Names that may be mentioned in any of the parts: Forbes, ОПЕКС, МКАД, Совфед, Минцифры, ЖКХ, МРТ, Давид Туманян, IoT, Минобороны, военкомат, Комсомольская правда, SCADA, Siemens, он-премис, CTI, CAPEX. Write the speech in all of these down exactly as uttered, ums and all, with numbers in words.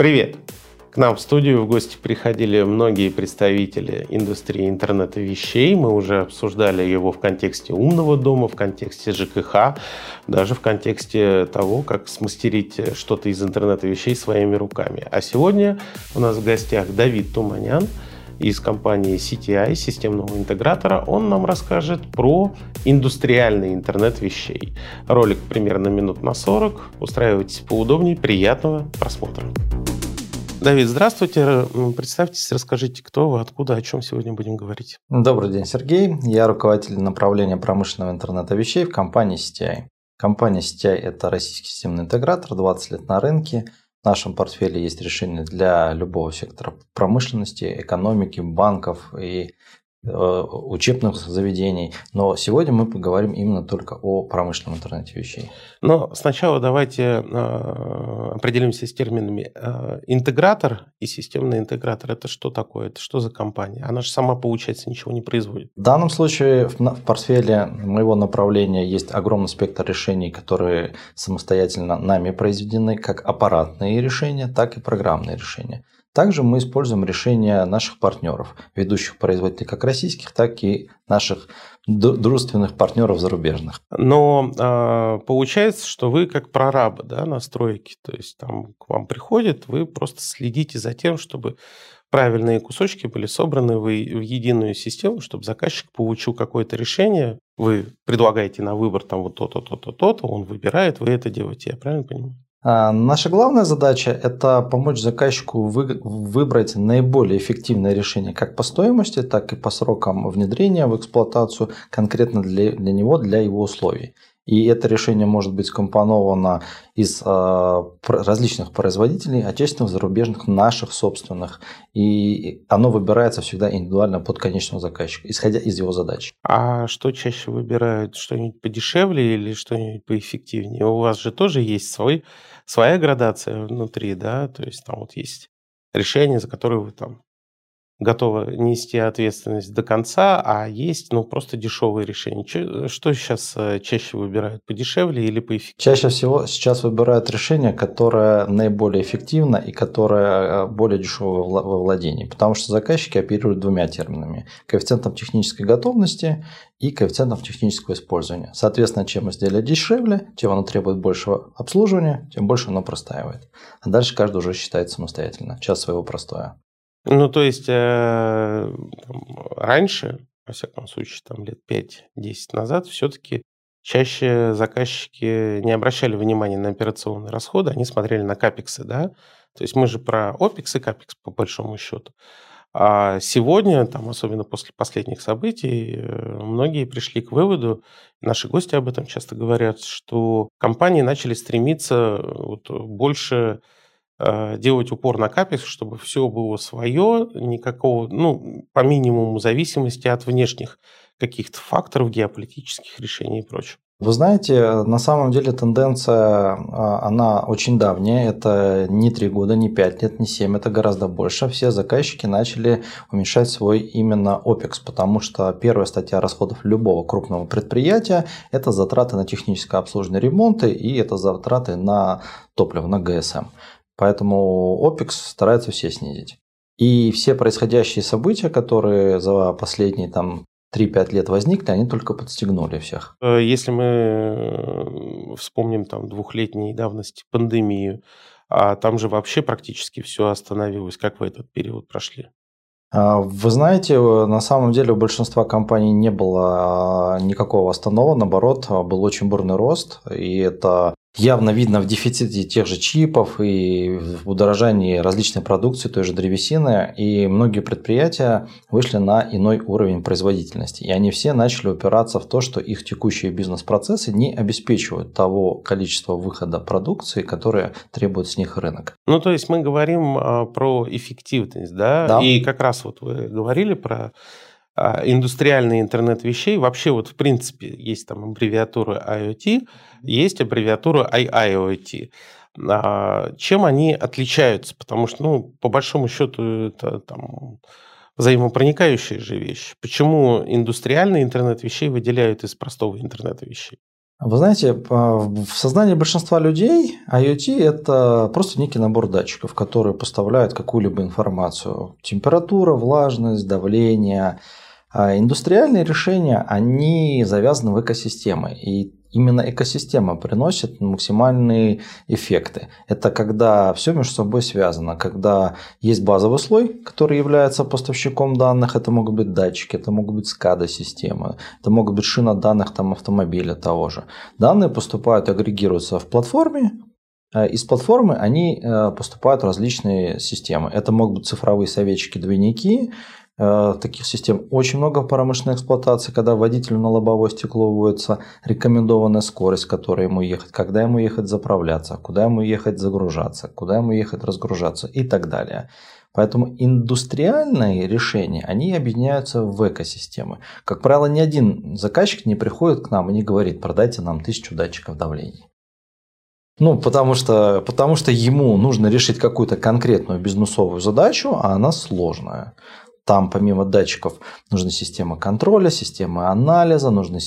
Привет! К нам в студию в гости приходили многие представители индустрии интернета вещей. Мы уже обсуждали его в контексте умного дома, в контексте ЖКХ, даже в контексте того, как смастерить что-то из интернета вещей своими руками. А сегодня у нас в гостях Давид Туманян из компании си ти ай, системного интегратора. Он нам расскажет про индустриальный интернет вещей. Ролик примерно минут на сорок. Устраивайтесь поудобнее. Приятного просмотра. Давид, здравствуйте. Представьтесь, расскажите, кто вы, откуда, о чем сегодня будем говорить. Добрый день, Сергей. Я руководитель направления промышленного интернета вещей в компании си ти ай. Компания си ти ай – это российский системный интегратор, двадцать лет на рынке. В нашем портфеле есть решения для любого сектора промышленности, экономики, банков и э, учебных заведений. Но сегодня мы поговорим именно только о промышленном интернете вещей. Но сначала давайте э, определимся с терминами. Э, интегратор и системный интегратор – это что такое? Это что за компания? Она же сама, получается, ничего не производит. В данном случае в, в портфеле моего направления есть огромный спектр решений, которые самостоятельно нами произведены, как аппаратные решения, так и программные решения. Также мы используем решения наших партнеров, ведущих производителей как российских, так и наших дружественных партнеров зарубежных. Но получается, что вы как прорабы, да, на стройке, то есть там к вам приходит, вы просто следите за тем, чтобы правильные кусочки были собраны в единую систему, чтобы заказчик получил какое-то решение. Вы предлагаете на выбор там вот то-то, то-то, то-то, он выбирает, вы это делаете, я правильно понимаю? Наша главная задача – это помочь заказчику вы, выбрать наиболее эффективное решение как по стоимости, так и по срокам внедрения в эксплуатацию конкретно для, для него, для его условий. И это решение может быть скомпоновано из э, различных производителей, отечественных, зарубежных, наших собственных. И оно выбирается всегда индивидуально под конечного заказчика, исходя из его задач. А что чаще выбирают? Что-нибудь подешевле или что-нибудь поэффективнее? У вас же тоже есть свой, своя градация внутри, да? То есть там вот есть решение, за которое вы там готовы нести ответственность до конца, а есть, ну, просто дешевые решения. Что сейчас чаще выбирают? Подешевле или поэффективнее? Чаще всего сейчас выбирают решение, которое наиболее эффективно и которое более дешевое во владении, потому что заказчики оперируют двумя терминами – коэффициентом технической готовности и коэффициентом технического использования. Соответственно, чем изделие дешевле, тем оно требует большего обслуживания, тем больше оно простаивает. А дальше каждый уже считает самостоятельно час своего простоя. Ну, то есть, э, там, раньше, во всяком случае, там, лет пять-десять назад, все-таки чаще заказчики не обращали внимания на операционные расходы, они смотрели на капексы, да? То есть мы же про опекс и капекс, по большому счету. А сегодня, там, особенно после последних событий, многие пришли к выводу, наши гости об этом часто говорят, что компании начали стремиться вот, больше делать упор на капекс, чтобы все было свое, никакого, ну, по минимуму зависимости от внешних каких-то факторов, геополитических решений и прочего. Вы знаете, на самом деле тенденция, она очень давняя, это не три года, не пять лет, не семь, это гораздо больше. Все заказчики начали уменьшать свой именно опекс, потому что первая статья расходов любого крупного предприятия – это затраты на техническое обслуживание ремонта и это затраты на топливо, на гэ эс эм. Поэтому опекс стараются все снизить. И все происходящие события, которые за последние там три-пять лет возникли, они только подстегнули всех. Если мы вспомним там двухлетней давности пандемию, а там же вообще практически все остановилось. Как вы этот период прошли? Вы знаете, на самом деле у большинства компаний не было никакого останова, наоборот, был очень бурный рост, и это явно видно в дефиците тех же чипов и в удорожании различной продукции, той же древесины, и многие предприятия вышли на иной уровень производительности, и они все начали упираться в то, что их текущие бизнес-процессы не обеспечивают того количества выхода продукции, которое требует с них рынок. Ну, то есть мы говорим про эффективность, да? Да. И как раз вот вы говорили про индустриальный интернет вещей. Вообще вот в принципе есть там аббревиатура ай о ти, есть аббревиатура ай ай о ти. Чем они отличаются? Потому что, ну, по большому счету это там взаимопроникающие же вещи. Почему индустриальный интернет вещей выделяют из простого интернета вещей? Вы знаете, в сознании большинства людей IoT – это просто некий набор датчиков, которые поставляют какую-либо информацию. Температура, влажность, давление. Индустриальные решения, они завязаны в экосистемы. И именно экосистема приносит максимальные эффекты. Это когда все между собой связано, когда есть базовый слой, который является поставщиком данных, это могут быть датчики, это могут быть скада-системы, это могут быть шина данных там, автомобиля того же. Данные поступают, агрегируются в платформе, из платформы они поступают в различные системы. Это могут быть цифровые советчики, двойники. Таких систем очень много в промышленной эксплуатации, когда водителю на лобовое стекло вводится рекомендованная скорость, которой ему ехать, когда ему ехать заправляться, куда ему ехать загружаться, куда ему ехать разгружаться и так далее. Поэтому индустриальные решения, они объединяются в экосистемы. Как правило, ни один заказчик не приходит к нам и не говорит: продайте нам тысячу датчиков давления. Ну, потому что, потому что ему нужно решить какую-то конкретную бизнесовую задачу, а она сложная. Там помимо датчиков нужна система контроля, система анализа, нужны,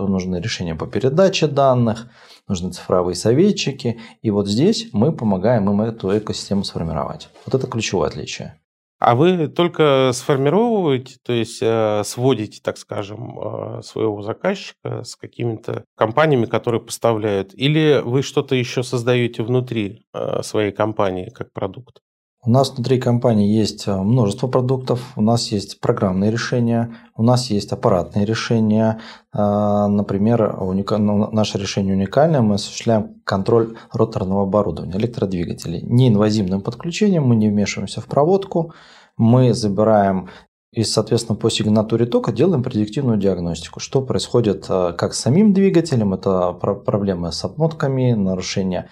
нужны решения по передаче данных, нужны цифровые советчики. И вот здесь мы помогаем им эту экосистему сформировать. Вот это ключевое отличие. А вы только сформировываете, то есть сводите, так скажем, своего заказчика с какими-то компаниями, которые поставляют? Или вы что-то еще создаете внутри своей компании как продукт? У нас внутри компании есть множество продуктов, у нас есть программные решения, у нас есть аппаратные решения. Например, уника... наше решение уникальное, мы осуществляем контроль роторного оборудования, электродвигателей. Неинвазивным подключением мы не вмешиваемся в проводку, мы забираем и, соответственно, по сигнатуре тока делаем предиктивную диагностику, что происходит как с самим двигателем, это проблемы с обмотками, нарушения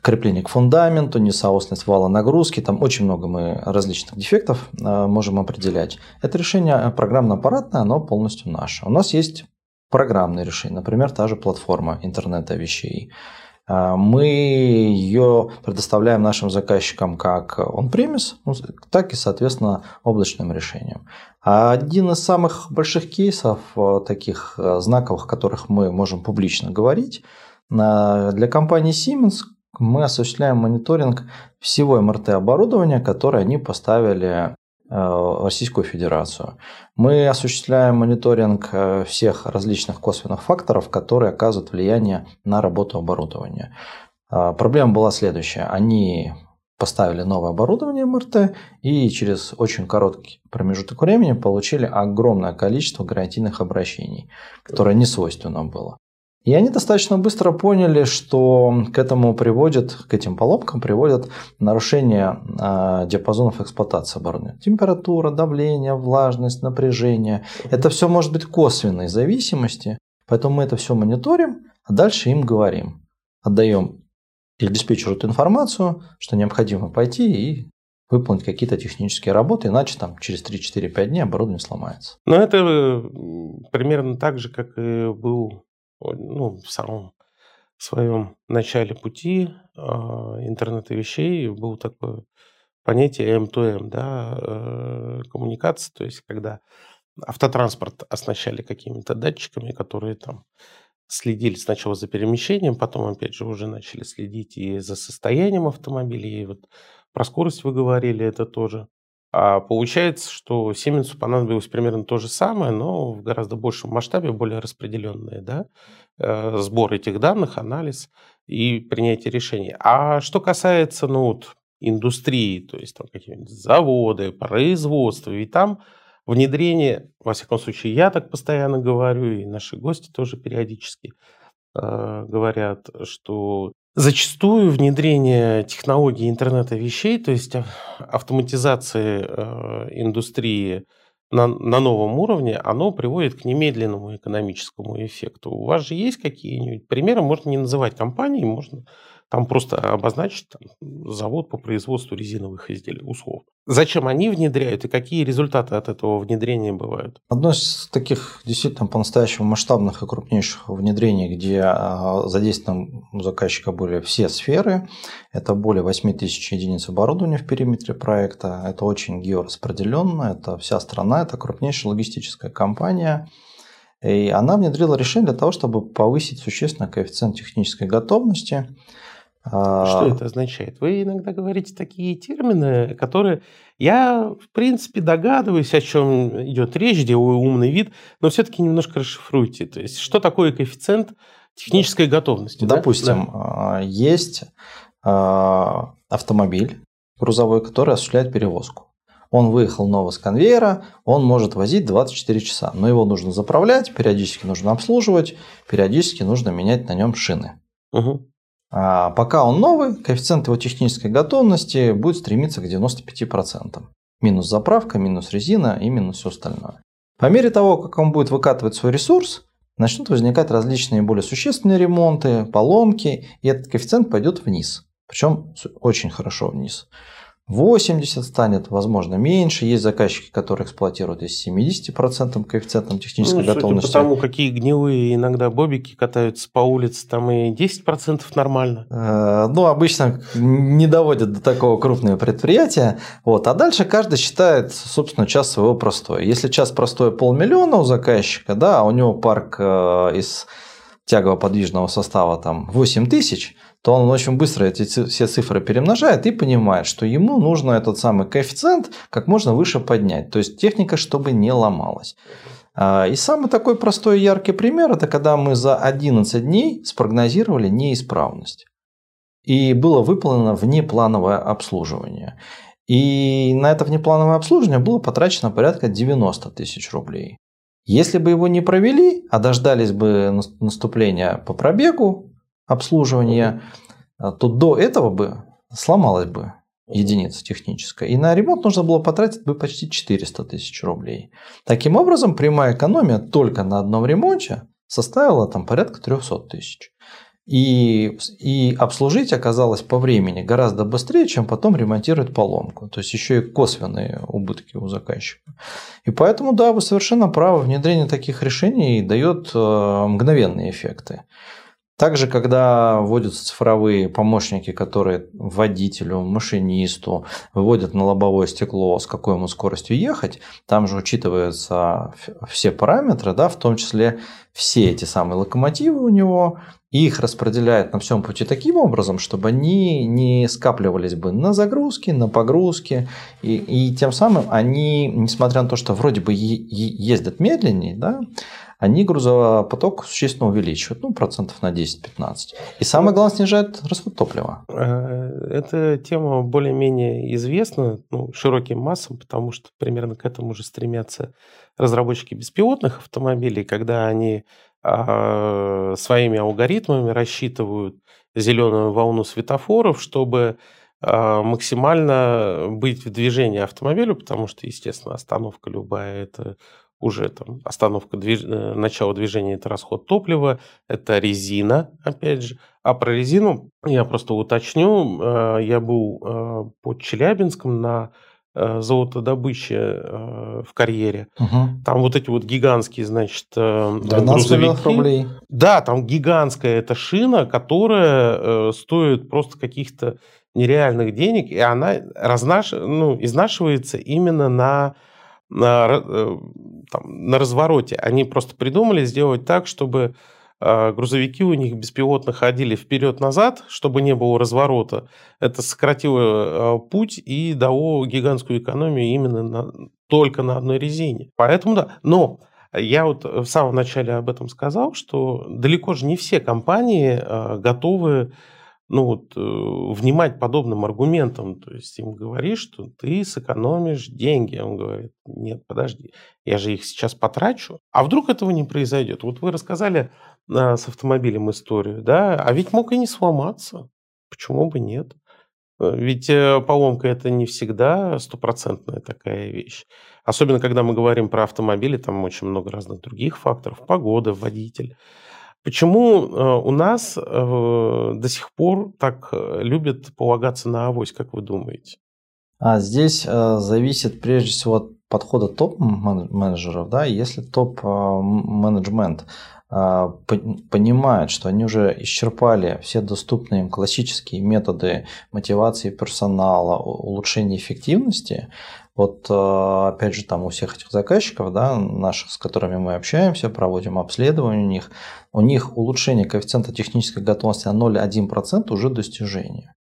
крепление к фундаменту, несоосность вала нагрузки. Там очень много мы различных дефектов можем определять. Это решение программно-аппаратное, оно полностью наше. У нас есть программные решения, например, та же платформа интернета вещей. Мы ее предоставляем нашим заказчикам как он-премис, так и, соответственно, облачным решением. Один из самых больших кейсов, таких знаковых, о которых мы можем публично говорить, для компании Siemens – мы осуществляем мониторинг всего эм эр тэ-оборудования, которое они поставили в Российскую Федерацию. Мы осуществляем мониторинг всех различных косвенных факторов, которые оказывают влияние на работу оборудования. Проблема была следующая. Они поставили новое оборудование эм эр тэ и через очень короткий промежуток времени получили огромное количество гарантийных обращений, которое не свойственно было. И они достаточно быстро поняли, что к этому приводит, к этим поломкам приводят нарушение э, диапазонов эксплуатации оборудования. Температура, давление, влажность, напряжение. Это все может быть косвенной зависимости, поэтому мы это все мониторим, а дальше им говорим. Отдаем их диспетчеру эту информацию, что необходимо пойти и выполнить какие-то технические работы, иначе там через три-четыре-пять дней оборудование сломается. Но это примерно так же, как и был... Ну, в самом в своем начале пути э, интернета вещей было такое понятие эм ту эм, да, э, коммуникация, то есть когда автотранспорт оснащали какими-то датчиками, которые там следили сначала за перемещением, потом опять же уже начали следить и за состоянием автомобиля, и вот про скорость вы говорили, это тоже. А получается, что Siemens'у понадобилось примерно то же самое, но в гораздо большем масштабе, более распределенные, да, сбор этих данных, анализ и принятие решений. А что касается ну, вот, индустрии, то есть там какие-нибудь заводы, производства, ведь там внедрение, во всяком случае, я так постоянно говорю, и наши гости тоже периодически э, говорят, что... Зачастую внедрение технологий интернета вещей, то есть автоматизации э, индустрии на, на новом уровне, оно приводит к немедленному экономическому эффекту. У вас же есть какие-нибудь примеры? Можно не называть компании, можно там просто обозначить там, завод по производству резиновых изделий, условно. Зачем они внедряют и какие результаты от этого внедрения бывают? Одно из таких действительно по-настоящему масштабных и крупнейших внедрений, где задействованы у заказчика были все сферы, это более восьми тысяч единиц оборудования в периметре проекта, это очень геораспределенно, это вся страна, это крупнейшая логистическая компания. И она внедрила решение для того, чтобы повысить существенно коэффициент технической готовности. Что это означает? Вы иногда говорите такие термины, которые... Я, в принципе, догадываюсь, о чем идет речь, делаю умный вид, но все-таки немножко расшифруйте. То есть, что такое коэффициент технической готовности? Допустим, да? Есть автомобиль грузовой, который осуществляет перевозку. Он выехал новый с конвейера, он может возить двадцать четыре часа, но его нужно заправлять, периодически нужно обслуживать, периодически нужно менять на нем шины. Угу. А пока он новый, коэффициент его технической готовности будет стремиться к девяноста пяти процентам. Минус заправка, минус резина и минус все остальное. По мере того, как он будет выкатывать свой ресурс, начнут возникать различные более существенные ремонты, поломки, и этот коэффициент пойдет вниз. Причем очень хорошо вниз. восемьдесят станет, возможно, меньше. Есть заказчики, которые эксплуатируют с семидесяти процентов коэффициентом технической ну, готовности. Судя по тому, какие гнилые иногда бобики катаются по улице, там и десять процентов нормально. Э, ну, обычно не доводят до такого крупного предприятия. Вот. А дальше каждый считает, собственно, час своего простой. Если час простой полмиллиона у заказчика, да, а у него парк э, из тягово-подвижного состава там восемь тысяч, то он очень быстро эти все цифры перемножает и понимает, что ему нужно этот самый коэффициент как можно выше поднять. То есть техника, чтобы не ломалась. И самый такой простой и яркий пример, это когда мы за одиннадцать дней спрогнозировали неисправность. И было выполнено внеплановое обслуживание. И на это внеплановое обслуживание было потрачено порядка девяноста тысяч рублей. Если бы его не провели, а дождались бы наступления по пробегу, обслуживания, то до этого бы сломалась бы единица техническая. И на ремонт нужно было потратить бы почти четыреста тысяч рублей. Таким образом, прямая экономия только на одном ремонте составила там порядка трёхсот тысяч. И, и обслужить оказалось по времени гораздо быстрее, чем потом ремонтировать поломку. То есть, еще и косвенные убытки у заказчика. И поэтому, да, вы совершенно правы, внедрение таких решений дает мгновенные эффекты. Также, когда вводятся цифровые помощники, которые водителю, машинисту выводят на лобовое стекло, с какой ему скоростью ехать, там же учитываются все параметры, да, в том числе все эти самые локомотивы у него, и их распределяют на всем пути таким образом, чтобы они не скапливались бы на загрузке, на погрузке, и, и тем самым они, несмотря на то, что вроде бы ездят медленнее, да, они грузопоток существенно увеличивают, ну, процентов на десять-пятнадцать. И самое главное, снижает расход топлива. Эта тема более-менее известна ну, широким массам, потому что примерно к этому же стремятся разработчики беспилотных автомобилей, когда они э, своими алгоритмами рассчитывают зеленую волну светофоров, чтобы э, максимально быть в движении автомобилю, потому что, естественно, остановка любая – это... Уже там остановка, движ... начало движения – это расход топлива, это резина, опять же. А про резину я просто уточню. Я был под Челябинском на золотодобыче в карьере. Угу. Там вот эти вот гигантские, значит, двенадцать миллионов рублей. Да, там гигантская эта шина, которая стоит просто каких-то нереальных денег, и она разнаш... ну, изнашивается именно на... На, там, на развороте. Они просто придумали сделать так, чтобы э, грузовики у них беспилотно ходили вперед-назад, чтобы не было разворота. Это сократило э, путь и дало гигантскую экономию именно на, только на одной резине. Поэтому да. Но я вот в самом начале об этом сказал, что далеко же не все компании э, готовы ну, вот, э, внимать подобным аргументам. То есть, им говоришь, что ты сэкономишь деньги. Он говорит, нет, подожди, я же их сейчас потрачу. А вдруг этого не произойдет? Вот вы рассказали э, с автомобилем историю, да? А ведь мог и не сломаться. Почему бы нет? Ведь э, поломка – это не всегда стопроцентная такая вещь. Особенно, когда мы говорим про автомобили, там очень много разных других факторов. Погода, водитель. Почему у нас до сих пор так любят полагаться на авось, как вы думаете? А здесь зависит прежде всего от подхода топ-менеджеров, да, если топ-менеджмент понимают, что они уже исчерпали все доступные им классические методы мотивации персонала, улучшения эффективности. Вот опять же там у всех этих заказчиков, да, наших, с которыми мы общаемся, проводим обследование у них, у них улучшение коэффициента технической готовности на ноль целых одна десятая процента уже достижение.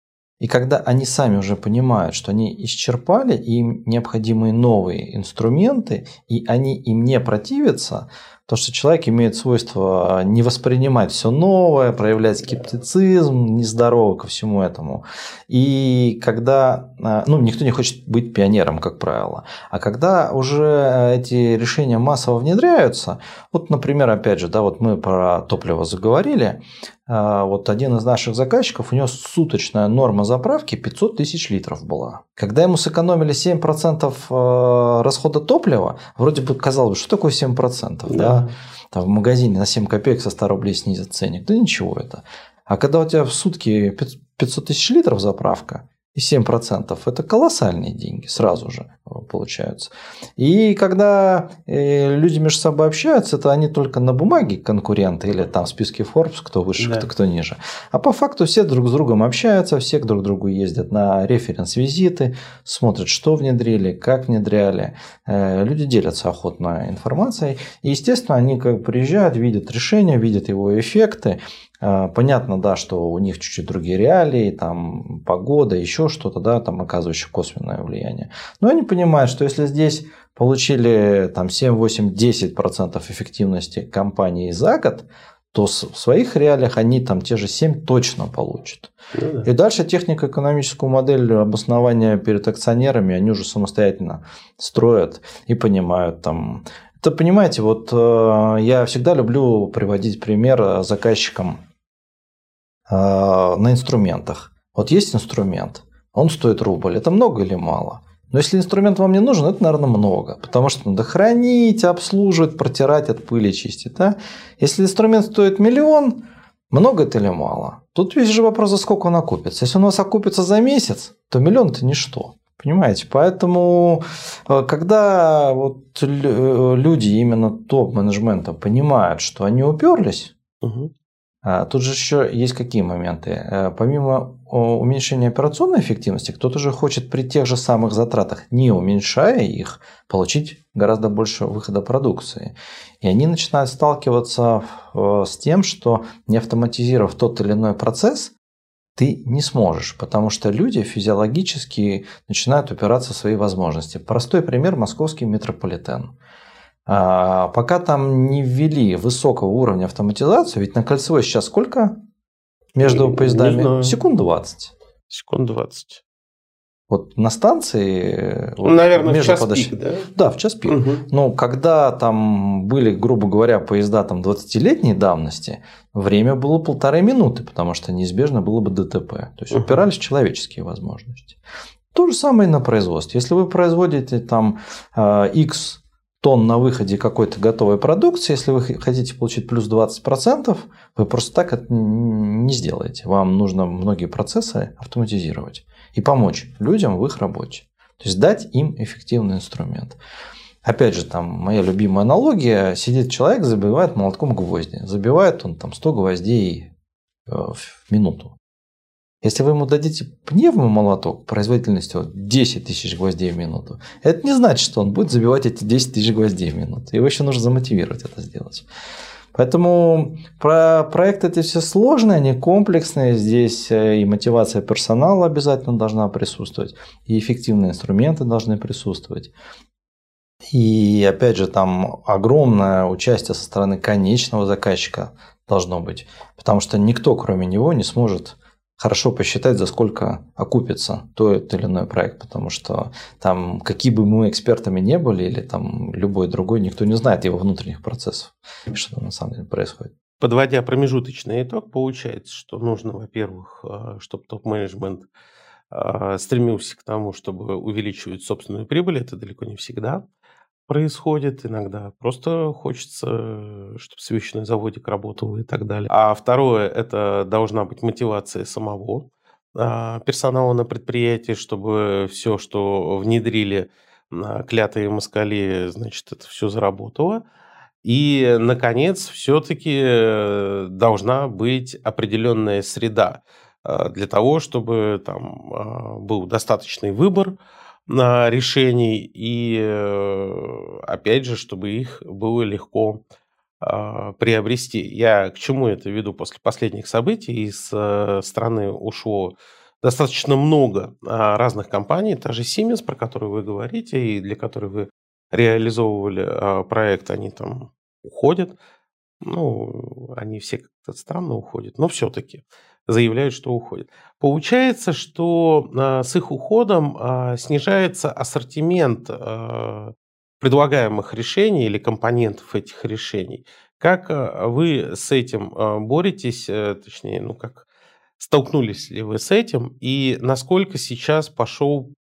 И когда они сами уже понимают, что они исчерпали, им необходимы новые инструменты, и они им не противятся, то что человек имеет свойство не воспринимать все новое, проявлять скептицизм, нездоровый ко всему этому. И когда, ну, никто не хочет быть пионером, как правило, а когда уже эти решения массово внедряются, вот, например, опять же, да, вот мы про топливо заговорили, вот один из наших заказчиков, у него суточная норма заправки пятьсот тысяч литров была. Когда ему сэкономили семь процентов расхода топлива, вроде бы казалось бы, что такое семь процентов, да? Да. Там в магазине на семь копеек со ста рублей снизят ценник, да ничего это. А когда у тебя в сутки пятьсот тысяч литров заправка и семь процентов, это колоссальные деньги сразу же получаются. И когда люди между собой общаются, это они только на бумаге конкуренты или там в списке Forbes, кто выше, да, кто, кто ниже. А по факту все друг с другом общаются, все друг к другу ездят на референс-визиты, смотрят, что внедрили, как внедряли. Люди делятся охотно информацией. И, естественно, они как приезжают, видят решение, видят его эффекты. Понятно, да, что у них чуть-чуть другие реалии, там погода, еще что-то, да, там оказывающее косвенное влияние. Но они понимают, что если здесь получили там семь, восемь, десять процентов эффективности компании за год, то в своих реалиях они там те же семь точно получат. Да. И дальше технико-экономическую модель обоснования перед акционерами они уже самостоятельно строят и понимают там. Это, понимаете, вот я всегда люблю приводить пример заказчикам на инструментах. Вот есть инструмент, он стоит рубль, это много или мало? Но если инструмент вам не нужен, это, наверное, много, потому что надо хранить, обслуживать, протирать, от пыли чистить. Да? Если инструмент стоит миллион, много это или мало? Тут весь же вопрос, за сколько он окупится. Если он у вас окупится за месяц, то миллион – это ничто. Понимаете, поэтому, когда вот люди именно топ-менеджмента понимают, что они уперлись, угу. Тут же еще есть какие моменты. Помимо уменьшения операционной эффективности, кто-то же хочет при тех же самых затратах, не уменьшая их, получить гораздо больше выхода продукции. И они начинают сталкиваться с тем, что не автоматизировав тот или иной процесс, ты не сможешь, потому что люди физиологически начинают упираться в свои возможности. Простой пример – московский метрополитен. Пока там не ввели высокого уровня автоматизацию, ведь на Кольцевой сейчас сколько между поездами? Секунд двадцать. Секунд двадцать. Вот на станции, наверное, вот в час подачи... пик, да? Да, в час пик. Угу. Но когда там были, грубо говоря, поезда там двадцатилетней давности, время было полторы минуты, потому что неизбежно было бы ДТП. То есть угу. упирались в человеческие возможности. То же самое и на производстве. Если вы производите там X тонн на выходе какой-то готовой продукции, если вы хотите получить плюс двадцать процентов, вы просто так это не сделаете. Вам нужно многие процессы автоматизировать и помочь людям в их работе. То есть дать им эффективный инструмент. Опять же, там моя любимая аналогия. Сидит человек, забивает молотком гвозди. Забивает он там сто гвоздей в минуту. Если вы ему дадите пневмомолоток производительностью десять тысяч гвоздей в минуту, это не значит, что он будет забивать эти десять тысяч гвоздей в минуту. Его еще нужно замотивировать это сделать. Поэтому про проекты эти все сложные, они комплексные. Здесь и мотивация персонала обязательно должна присутствовать, и эффективные инструменты должны присутствовать. И опять же, там огромное участие со стороны конечного заказчика должно быть, потому что никто, кроме него, не сможет хорошо посчитать, за сколько окупится тот или иной проект, потому что там, какие бы мы экспертами не были, или там любой другой, никто не знает его внутренних процессов, что там на самом деле происходит. Подводя промежуточный итог, получается, что нужно, во-первых, чтобы топ-менеджмент стремился к тому, чтобы увеличивать собственную прибыль, это далеко не всегда происходит, иногда просто хочется, чтобы свечной заводик работал и так далее. А второе, это должна быть мотивация самого персонала на предприятии, чтобы все, что внедрили клятые москали, значит, это все заработало. И, наконец, все-таки должна быть определенная среда для того, чтобы там был достаточный выбор решений и, опять же, чтобы их было легко приобрести. Я к чему это веду? После последних событий из страны ушло достаточно много разных компаний, та же Siemens, про которую вы говорите, и для которой вы реализовывали проект, они там уходят. Ну, они все как-то странно уходят, но все-таки заявляют, что уходят. Получается, что с их уходом снижается ассортимент предлагаемых решений или компонентов этих решений. Как вы с этим боретесь, точнее, ну как столкнулись ли вы с этим, и насколько сейчас пошел,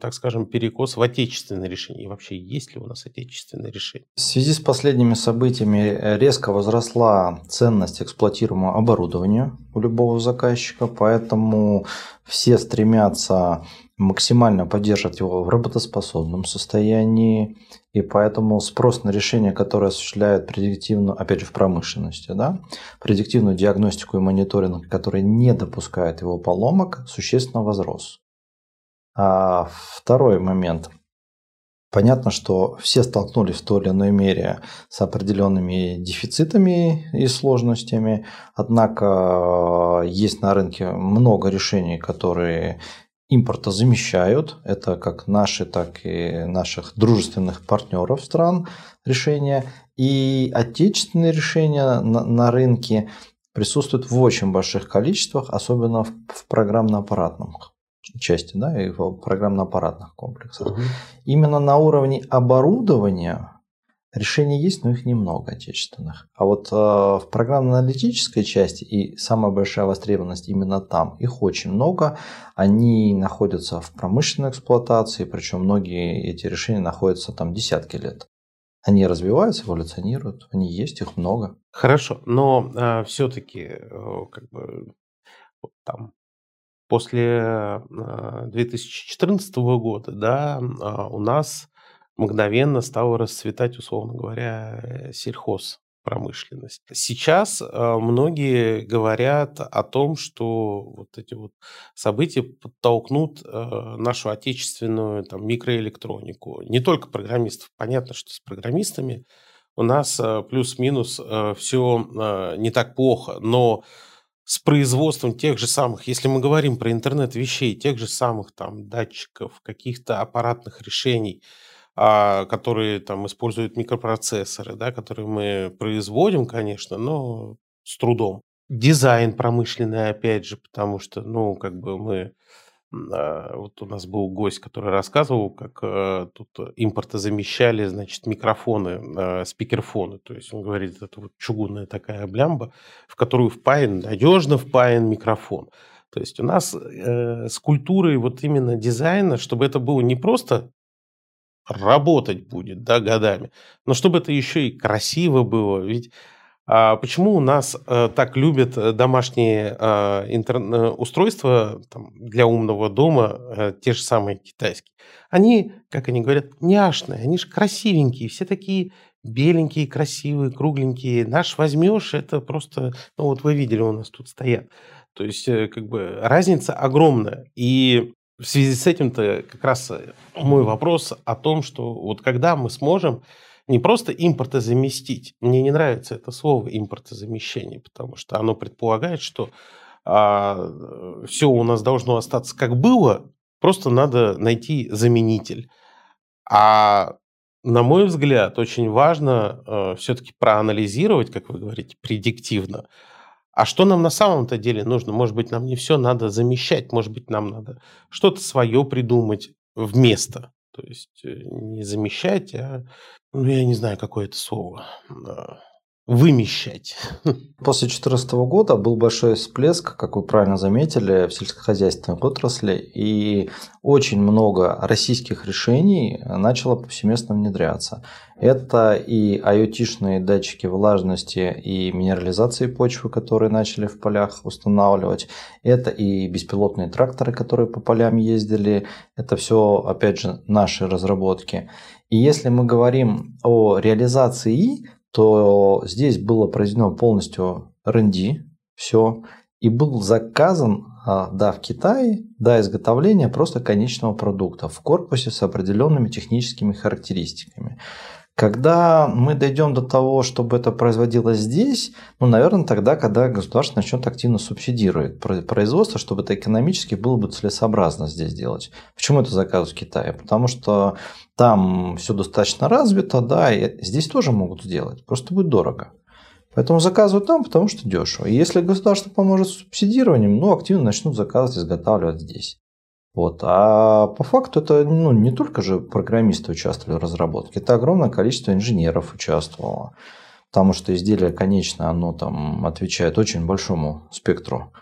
так скажем, перекос в отечественные решения? И вообще, есть ли у нас отечественные решения? В связи с последними событиями резко возросла ценность эксплуатируемого оборудования у любого заказчика, поэтому все стремятся максимально поддерживать его в работоспособном состоянии, и поэтому спрос на решения, которые осуществляют предиктивную, опять же в промышленности, да, предиктивную диагностику и мониторинг, которые не допускают его поломок, существенно возрос. А второй момент. Понятно, что все столкнулись в той или иной мере с определенными дефицитами и сложностями, однако есть на рынке много решений, которые импорта замещают, это как наши, так и наших дружественных партнеров стран решения. И отечественные решения на, на рынке присутствуют в очень больших количествах, особенно в, в программно-аппаратном части, да, и в программно-аппаратных комплексах. Угу. Именно на уровне оборудования решений есть, но их немного отечественных. А вот э, в программно-аналитической части и самая большая востребованность именно там. Их очень много. Они находятся в промышленной эксплуатации, причем многие эти решения находятся там десятки лет. Они развиваются, эволюционируют, они есть, их много. Хорошо, но э, все-таки э, как бы, вот там, после э, две тысячи четырнадцатого года, да, э, у нас мгновенно стала расцветать, условно говоря, сельхозпромышленность. Сейчас многие говорят о том, что вот эти вот события подтолкнут нашу отечественную там, микроэлектронику. Не только программистов. Понятно, что с программистами у нас плюс-минус все не так плохо, но с производством тех же самых, если мы говорим про интернет вещей, тех же самых там датчиков, каких-то аппаратных решений, которые там используют микропроцессоры, да, которые мы производим, конечно, но с трудом. Дизайн промышленный, опять же, потому что, ну, как бы мы... Вот у нас был гость, который рассказывал, как тут импорта замещали, значит, микрофоны, спикерфоны. То есть он говорит, это вот чугунная такая блямба, в которую впаян, надежно впаян микрофон. То есть у нас с культурой вот именно дизайна, чтобы это было не просто работать будет, да, годами. Но чтобы это еще и красиво было. Ведь а, почему у нас а, так любят домашние а, интер... устройства там, для умного дома, а, те же самые китайские? Они, как они говорят, няшные, они же красивенькие, все такие беленькие, красивые, кругленькие. Наш возьмешь, это просто... Ну вот вы видели, у нас тут стоят. То есть как бы разница огромная. И в связи с этим-то как раз мой вопрос о том, что вот когда мы сможем не просто импортозаместить, мне не нравится это слово импортозамещение, потому что оно предполагает, что а, все у нас должно остаться как было, просто надо найти заменитель. А на мой взгляд, очень важно а, все-таки проанализировать, как вы говорите, предиктивно, а что нам на самом-то деле нужно? Может быть, нам не все надо замещать, может быть, нам надо что-то свое придумать вместо. То есть не замещать, а, ну, я не знаю, какое это слово, вымещать. После две тысячи четырнадцатого года был большой всплеск, как вы правильно заметили, в сельскохозяйственной отрасли, и очень много российских решений начало повсеместно внедряться. Это и IoT-шные датчики влажности и минерализации почвы, которые начали в полях устанавливать. Это и беспилотные тракторы, которые по полям ездили. Это все, опять же, наши разработки. И если мы говорим о реализации, то здесь было произведено полностью эр энд ди, все, и был заказан, да, в Китае, да, изготовление просто конечного продукта в корпусе с определенными техническими характеристиками. Когда мы дойдем до того, чтобы это производилось здесь, ну, наверное, тогда, когда государство начнет активно субсидировать производство, чтобы это экономически было бы целесообразно здесь делать. Почему это заказ в Китае? Потому что там все достаточно развито, да, и здесь тоже могут сделать, просто будет дорого. Поэтому заказывают там, потому что дешево. И если государство поможет с субсидированием, ну, активно начнут заказывать, изготавливать здесь. Вот. А по факту это, ну, не только же программисты участвовали в разработке, это огромное количество инженеров участвовало, потому что изделие, конечно, оно там отвечает очень большому спектру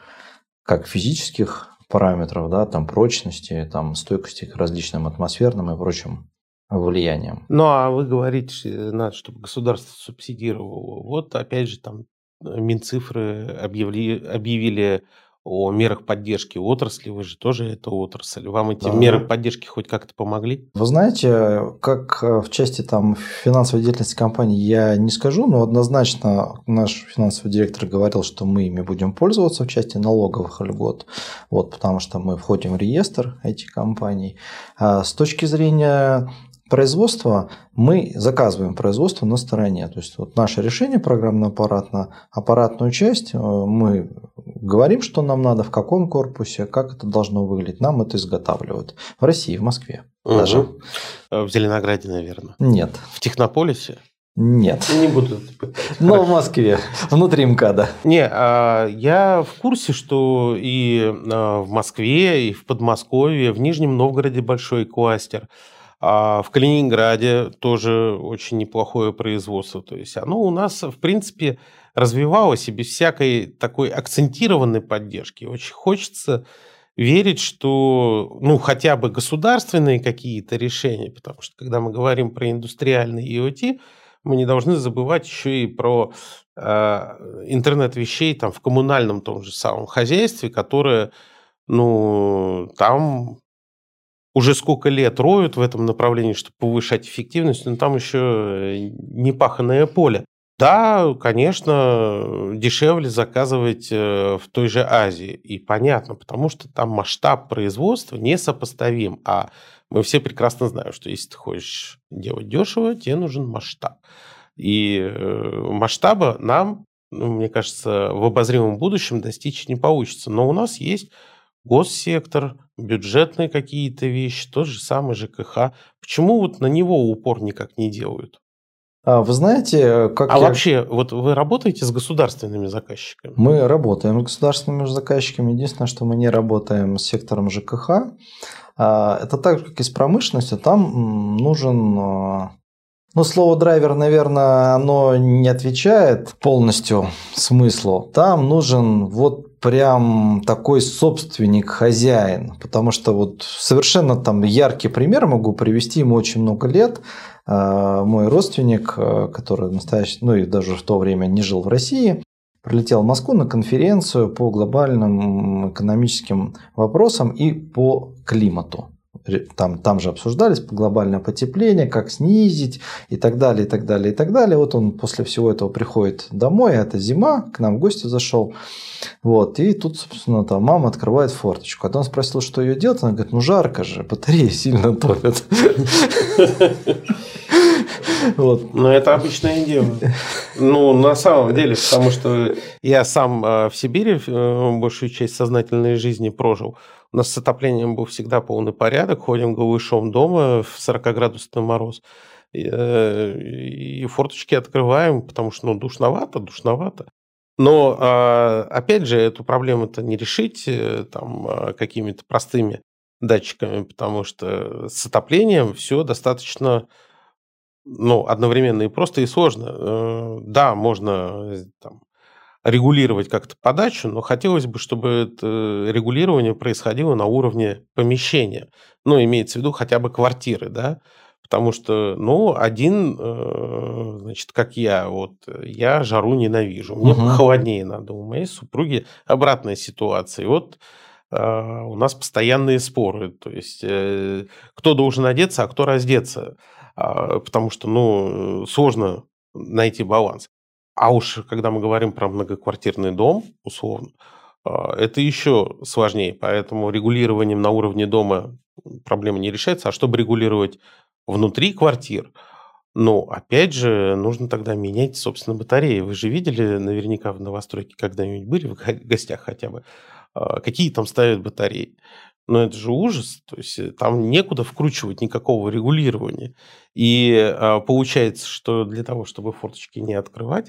как физических параметров, да, там прочности, там стойкости к различным атмосферным и прочим влияниям. Ну, а вы говорите, надо, чтобы государство субсидировало. Вот опять же там Минцифры объявили, объявили о мерах поддержки отрасли, вы же тоже это отрасль. Вам эти, да, меры поддержки хоть как-то помогли? Вы знаете, как в части там финансовой деятельности компании я не скажу, но однозначно наш финансовый директор говорил, что мы ими будем пользоваться в части налоговых льгот, вот, потому что мы входим в реестр этих компаний. А с точки зрения производства, мы заказываем производство на стороне. То есть вот наше решение программно-аппаратно-аппаратную часть, мы говорим, что нам надо, в каком корпусе, как это должно выглядеть. Нам это изготавливают в России, в Москве. Угу. Даже. В Зеленограде, наверное. Нет. В Технополисе? Нет. Не буду пытать. Но в Москве, внутри МКАДа. Не, я в курсе, что и в Москве, и в Подмосковье, в Нижнем Новгороде большой кластер. А в Калининграде тоже очень неплохое производство. То есть оно у нас, в принципе, развивалось и без всякой такой акцентированной поддержки. Очень хочется верить, что, ну, хотя бы государственные какие-то решения, потому что, когда мы говорим про индустриальный IoT, мы не должны забывать еще и про э, интернет вещей там, в коммунальном том же самом хозяйстве, которое, ну, там... уже сколько лет роют в этом направлении, чтобы повышать эффективность, но там еще непаханное поле. Да, конечно, дешевле заказывать в той же Азии. И понятно, потому что там масштаб производства несопоставим. А мы все прекрасно знаем, что если ты хочешь делать дешево, тебе нужен масштаб. И масштаба нам, ну, мне кажется, в обозримом будущем достичь не получится. Но у нас есть госсектор, бюджетные какие-то вещи, тот же самый ЖКХ. Почему вот на него упор никак не делают? А вы знаете, как... А я... вообще, вот вы работаете с государственными заказчиками? Мы работаем с государственными заказчиками. Единственное, что мы не работаем с сектором ЖКХ. Это так же, как и с промышленностью. Там нужен... Ну, слово «драйвер», наверное, оно не отвечает полностью смыслу. Там нужен вот прям такой собственник, хозяин. Потому что вот совершенно там яркий пример могу привести. Ему очень много лет. Мой родственник, который настоящий, ну и даже в то время не жил в России, прилетел в Москву на конференцию по глобальным экономическим вопросам и по климату. Там, там же обсуждались глобальное потепление, как снизить и так далее, и так далее, и так далее. Вот он после всего этого приходит домой, это зима, к нам в гости зашел. Вот, и тут, собственно, там мама открывает форточку. Когда он спросил, что ее делать, она говорит, ну жарко же, батареи сильно топят. Вот. Но это обычное дело. Ну, на самом деле, потому что я сам в Сибири большую часть сознательной жизни прожил. У нас с отоплением был всегда полный порядок. Ходим голышом дома в сорокаградусный мороз. И форточки открываем, потому что, ну, душновато, душновато. Но, опять же, эту проблему-то не решить там какими-то простыми датчиками, потому что с отоплением все достаточно... Ну, одновременно и просто, и сложно. Да, можно там регулировать как-то подачу, но хотелось бы, чтобы это регулирование происходило на уровне помещения. Ну, имеется в виду хотя бы квартиры, да? Потому что, ну, один, значит, как я, вот, я жару ненавижу. Мне похолоднее надо. У моей супруги обратная ситуация. И вот у нас постоянные споры. То есть, кто должен одеться, а кто раздеться. Потому что, ну, сложно найти баланс. А уж когда мы говорим про многоквартирный дом, условно, это еще сложнее. Поэтому регулированием на уровне дома проблема не решается. А чтобы регулировать внутри квартир, ну, опять же, нужно тогда менять, собственно, батареи. Вы же видели наверняка в новостройке, когда-нибудь были в гостях хотя бы, какие там ставят батареи. Но это же ужас, то есть там некуда вкручивать никакого регулирования. И получается, что для того, чтобы форточки не открывать,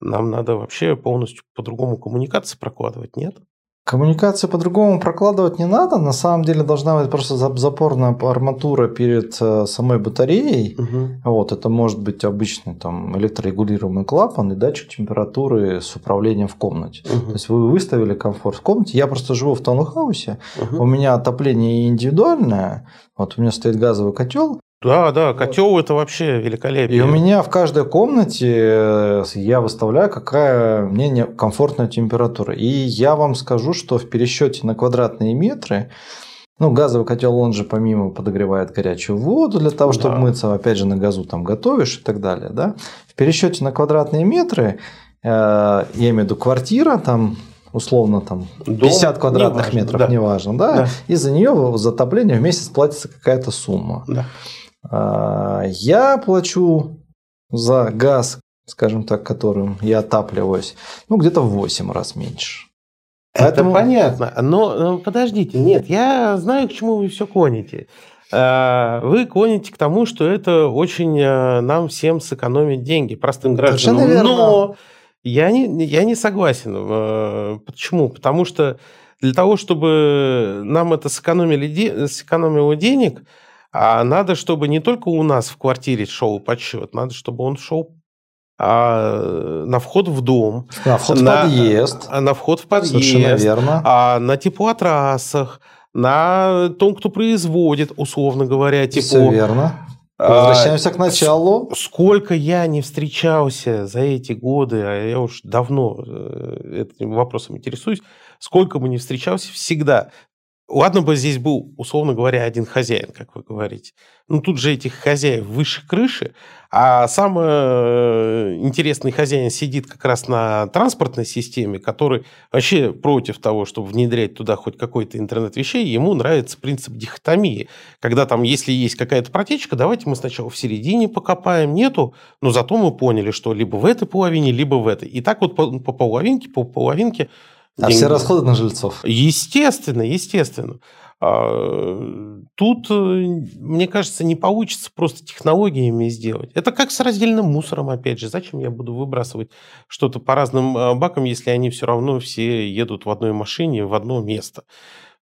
нам надо вообще полностью по-другому коммуникации прокладывать, нет? Коммуникации по-другому прокладывать не надо. На самом деле должна быть просто запорная арматура перед самой батареей. Угу. Вот, это может быть обычный там, электрорегулируемый клапан и датчик температуры с управлением в комнате. Угу. То есть вы выставили комфорт в комнате. Я просто живу в таунхаусе. Угу. У меня отопление индивидуальное. Вот у меня стоит газовый котел. Да, да, котел вот. Это вообще великолепие. И у меня в каждой комнате я выставляю, какая мне комфортная температура. И я вам скажу, что в пересчете на квадратные метры, ну, газовый котел, он же помимо подогревает горячую воду для того, чтобы да. мыться, опять же, на газу там готовишь и так далее. Да? В пересчете на квадратные метры, я имею в виду квартира, там, условно, там, пятьдесят квадратных метров, да. неважно, да? да. И за нее, за отопление в месяц платится какая-то сумма. Да. Я плачу за газ, скажем так, которым я отапливаюсь, ну, где-то в восемь раз меньше. Поэтому... Это понятно. Но подождите, нет, я знаю, к чему вы все клоните. Вы клоните к тому, что это очень нам всем сэкономит деньги, простым гражданам. Совершенно верно. Но я не, я не согласен. Почему? Потому что для того, чтобы нам это сэкономили, сэкономило денег, а надо, чтобы не только у нас в квартире шел подсчет, надо, чтобы он шел а, на вход в дом, на вход на, в подъезд, на вход в подъезд, а, на теплотрассах, на том, кто производит, условно говоря, тепло. Все верно. Возвращаемся а, к началу. Сколько я не встречался за эти годы, а я уж давно этим вопросом интересуюсь, сколько бы не встречался, всегда. Ладно бы здесь был, условно говоря, один хозяин, как вы говорите. Ну, тут же этих хозяев выше крыши, а самый интересный хозяин сидит как раз на транспортной системе, который вообще против того, чтобы внедрять туда хоть какой-то интернет вещей, ему нравится принцип дихотомии. Когда там, если есть какая-то протечка, давайте мы сначала в середине покопаем, нету, но зато мы поняли, что либо в этой половине, либо в этой. И так вот по, по половинке, по половинке... А все расходы на жильцов? Естественно, естественно. Тут, мне кажется, не получится просто технологиями сделать. Это как с раздельным мусором, опять же. Зачем я буду выбрасывать что-то по разным бакам, если они все равно все едут в одной машине, в одно место?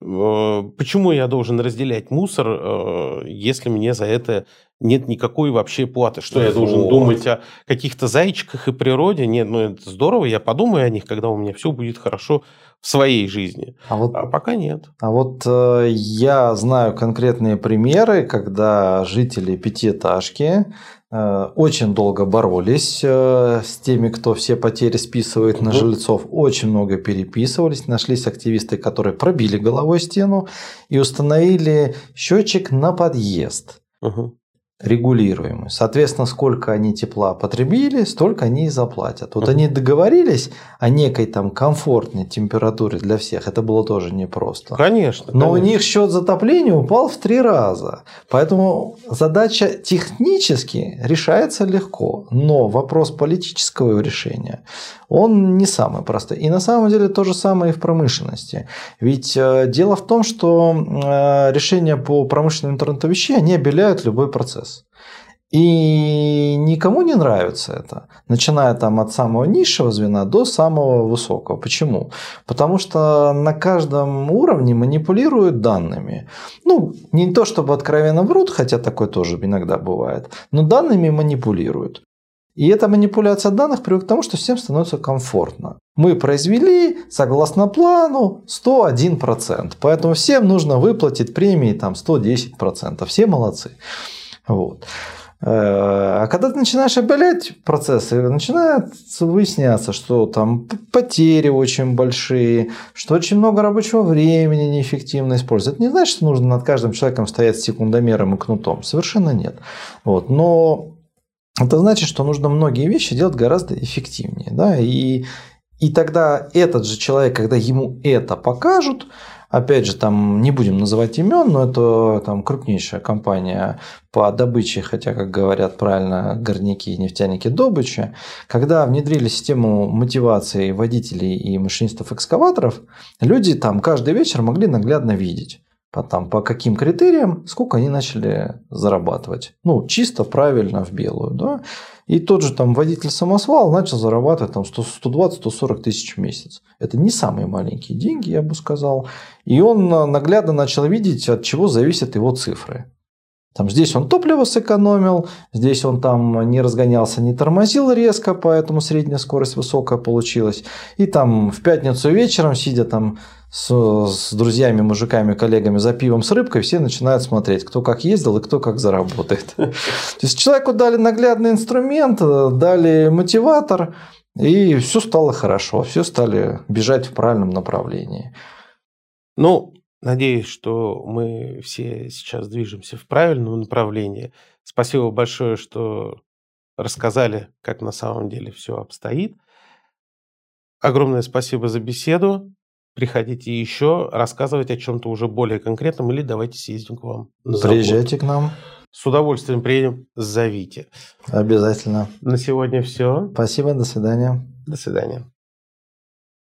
Почему я должен разделять мусор, если мне за это нет никакой вообще платы? Что я должен думать о каких-то зайчиках и природе? Нет, ну это здорово, я подумаю о них, когда у меня все будет хорошо в своей жизни. А, вот, а пока нет. А вот э, я знаю конкретные примеры, когда жители пятиэтажки э, очень долго боролись э, с теми, кто все потери списывает на жильцов. Очень много переписывались. Нашлись активисты, которые пробили головой стену и установили счетчик на подъезд. Угу. Регулируемый. Соответственно, сколько они тепла потребили, столько они и заплатят. Вот uh-huh. они договорились о некой там комфортной температуре для всех. Это было тоже непросто. Конечно. Но конечно. У них счет за отопление упал в три раза. Поэтому задача технически решается легко. Но вопрос политического решения, он не самый простой. И на самом деле то же самое и в промышленности. Ведь э, дело в том, что э, решения по промышленному интернету вещей, они обеляют любой процесс. И никому не нравится это, начиная там от самого низшего звена до самого высокого. Почему? Потому что на каждом уровне манипулируют данными. Ну, не то чтобы откровенно врут, хотя такое тоже иногда бывает, но данными манипулируют. И эта манипуляция данных приводит к тому, что всем становится комфортно. Мы произвели, согласно плану, сто один процент. Поэтому всем нужно выплатить премии там, сто десять процентов. Все молодцы. Вот. А когда ты начинаешь обелять процессы, начинает выясняться, что там потери очень большие, что очень много рабочего времени неэффективно используется. Это не значит, что нужно над каждым человеком стоять с секундомером и кнутом. Совершенно нет. Вот. Но это значит, что нужно многие вещи делать гораздо эффективнее. Да? И, и тогда этот же человек, когда ему это покажут, опять же, там не будем называть имен, но это там крупнейшая компания по добыче, хотя, как говорят правильно, горняки и нефтяники добычи. Когда внедрили систему мотивации водителей и машинистов-экскаваторов, люди там каждый вечер могли наглядно видеть, потом, по каким критериям, сколько они начали зарабатывать. Ну, чисто, правильно, в белую. Да? И тот же там водитель самосвал начал зарабатывать там сто двадцать - сто сорок тысяч в месяц. Это не самые маленькие деньги, я бы сказал. И он наглядно начал видеть, от чего зависят его цифры. Там, здесь он топливо сэкономил, здесь он там не разгонялся, не тормозил резко, поэтому средняя скорость высокая получилась. И там в пятницу вечером, сидя там с, с друзьями, мужиками, коллегами за пивом с рыбкой, все начинают смотреть, кто как ездил и кто как заработает. То есть человеку дали наглядный инструмент, дали мотиватор, и все стало хорошо, все стали бежать в правильном направлении. Ну, надеюсь, что мы все сейчас движемся в правильном направлении. Спасибо большое, что рассказали, как на самом деле все обстоит. Огромное спасибо за беседу. Приходите еще, рассказывать о чем-то уже более конкретном, или давайте съездим к вам на завод. Приезжайте к нам. С удовольствием приедем. Зовите. Обязательно. На сегодня все. Спасибо, до свидания. До свидания.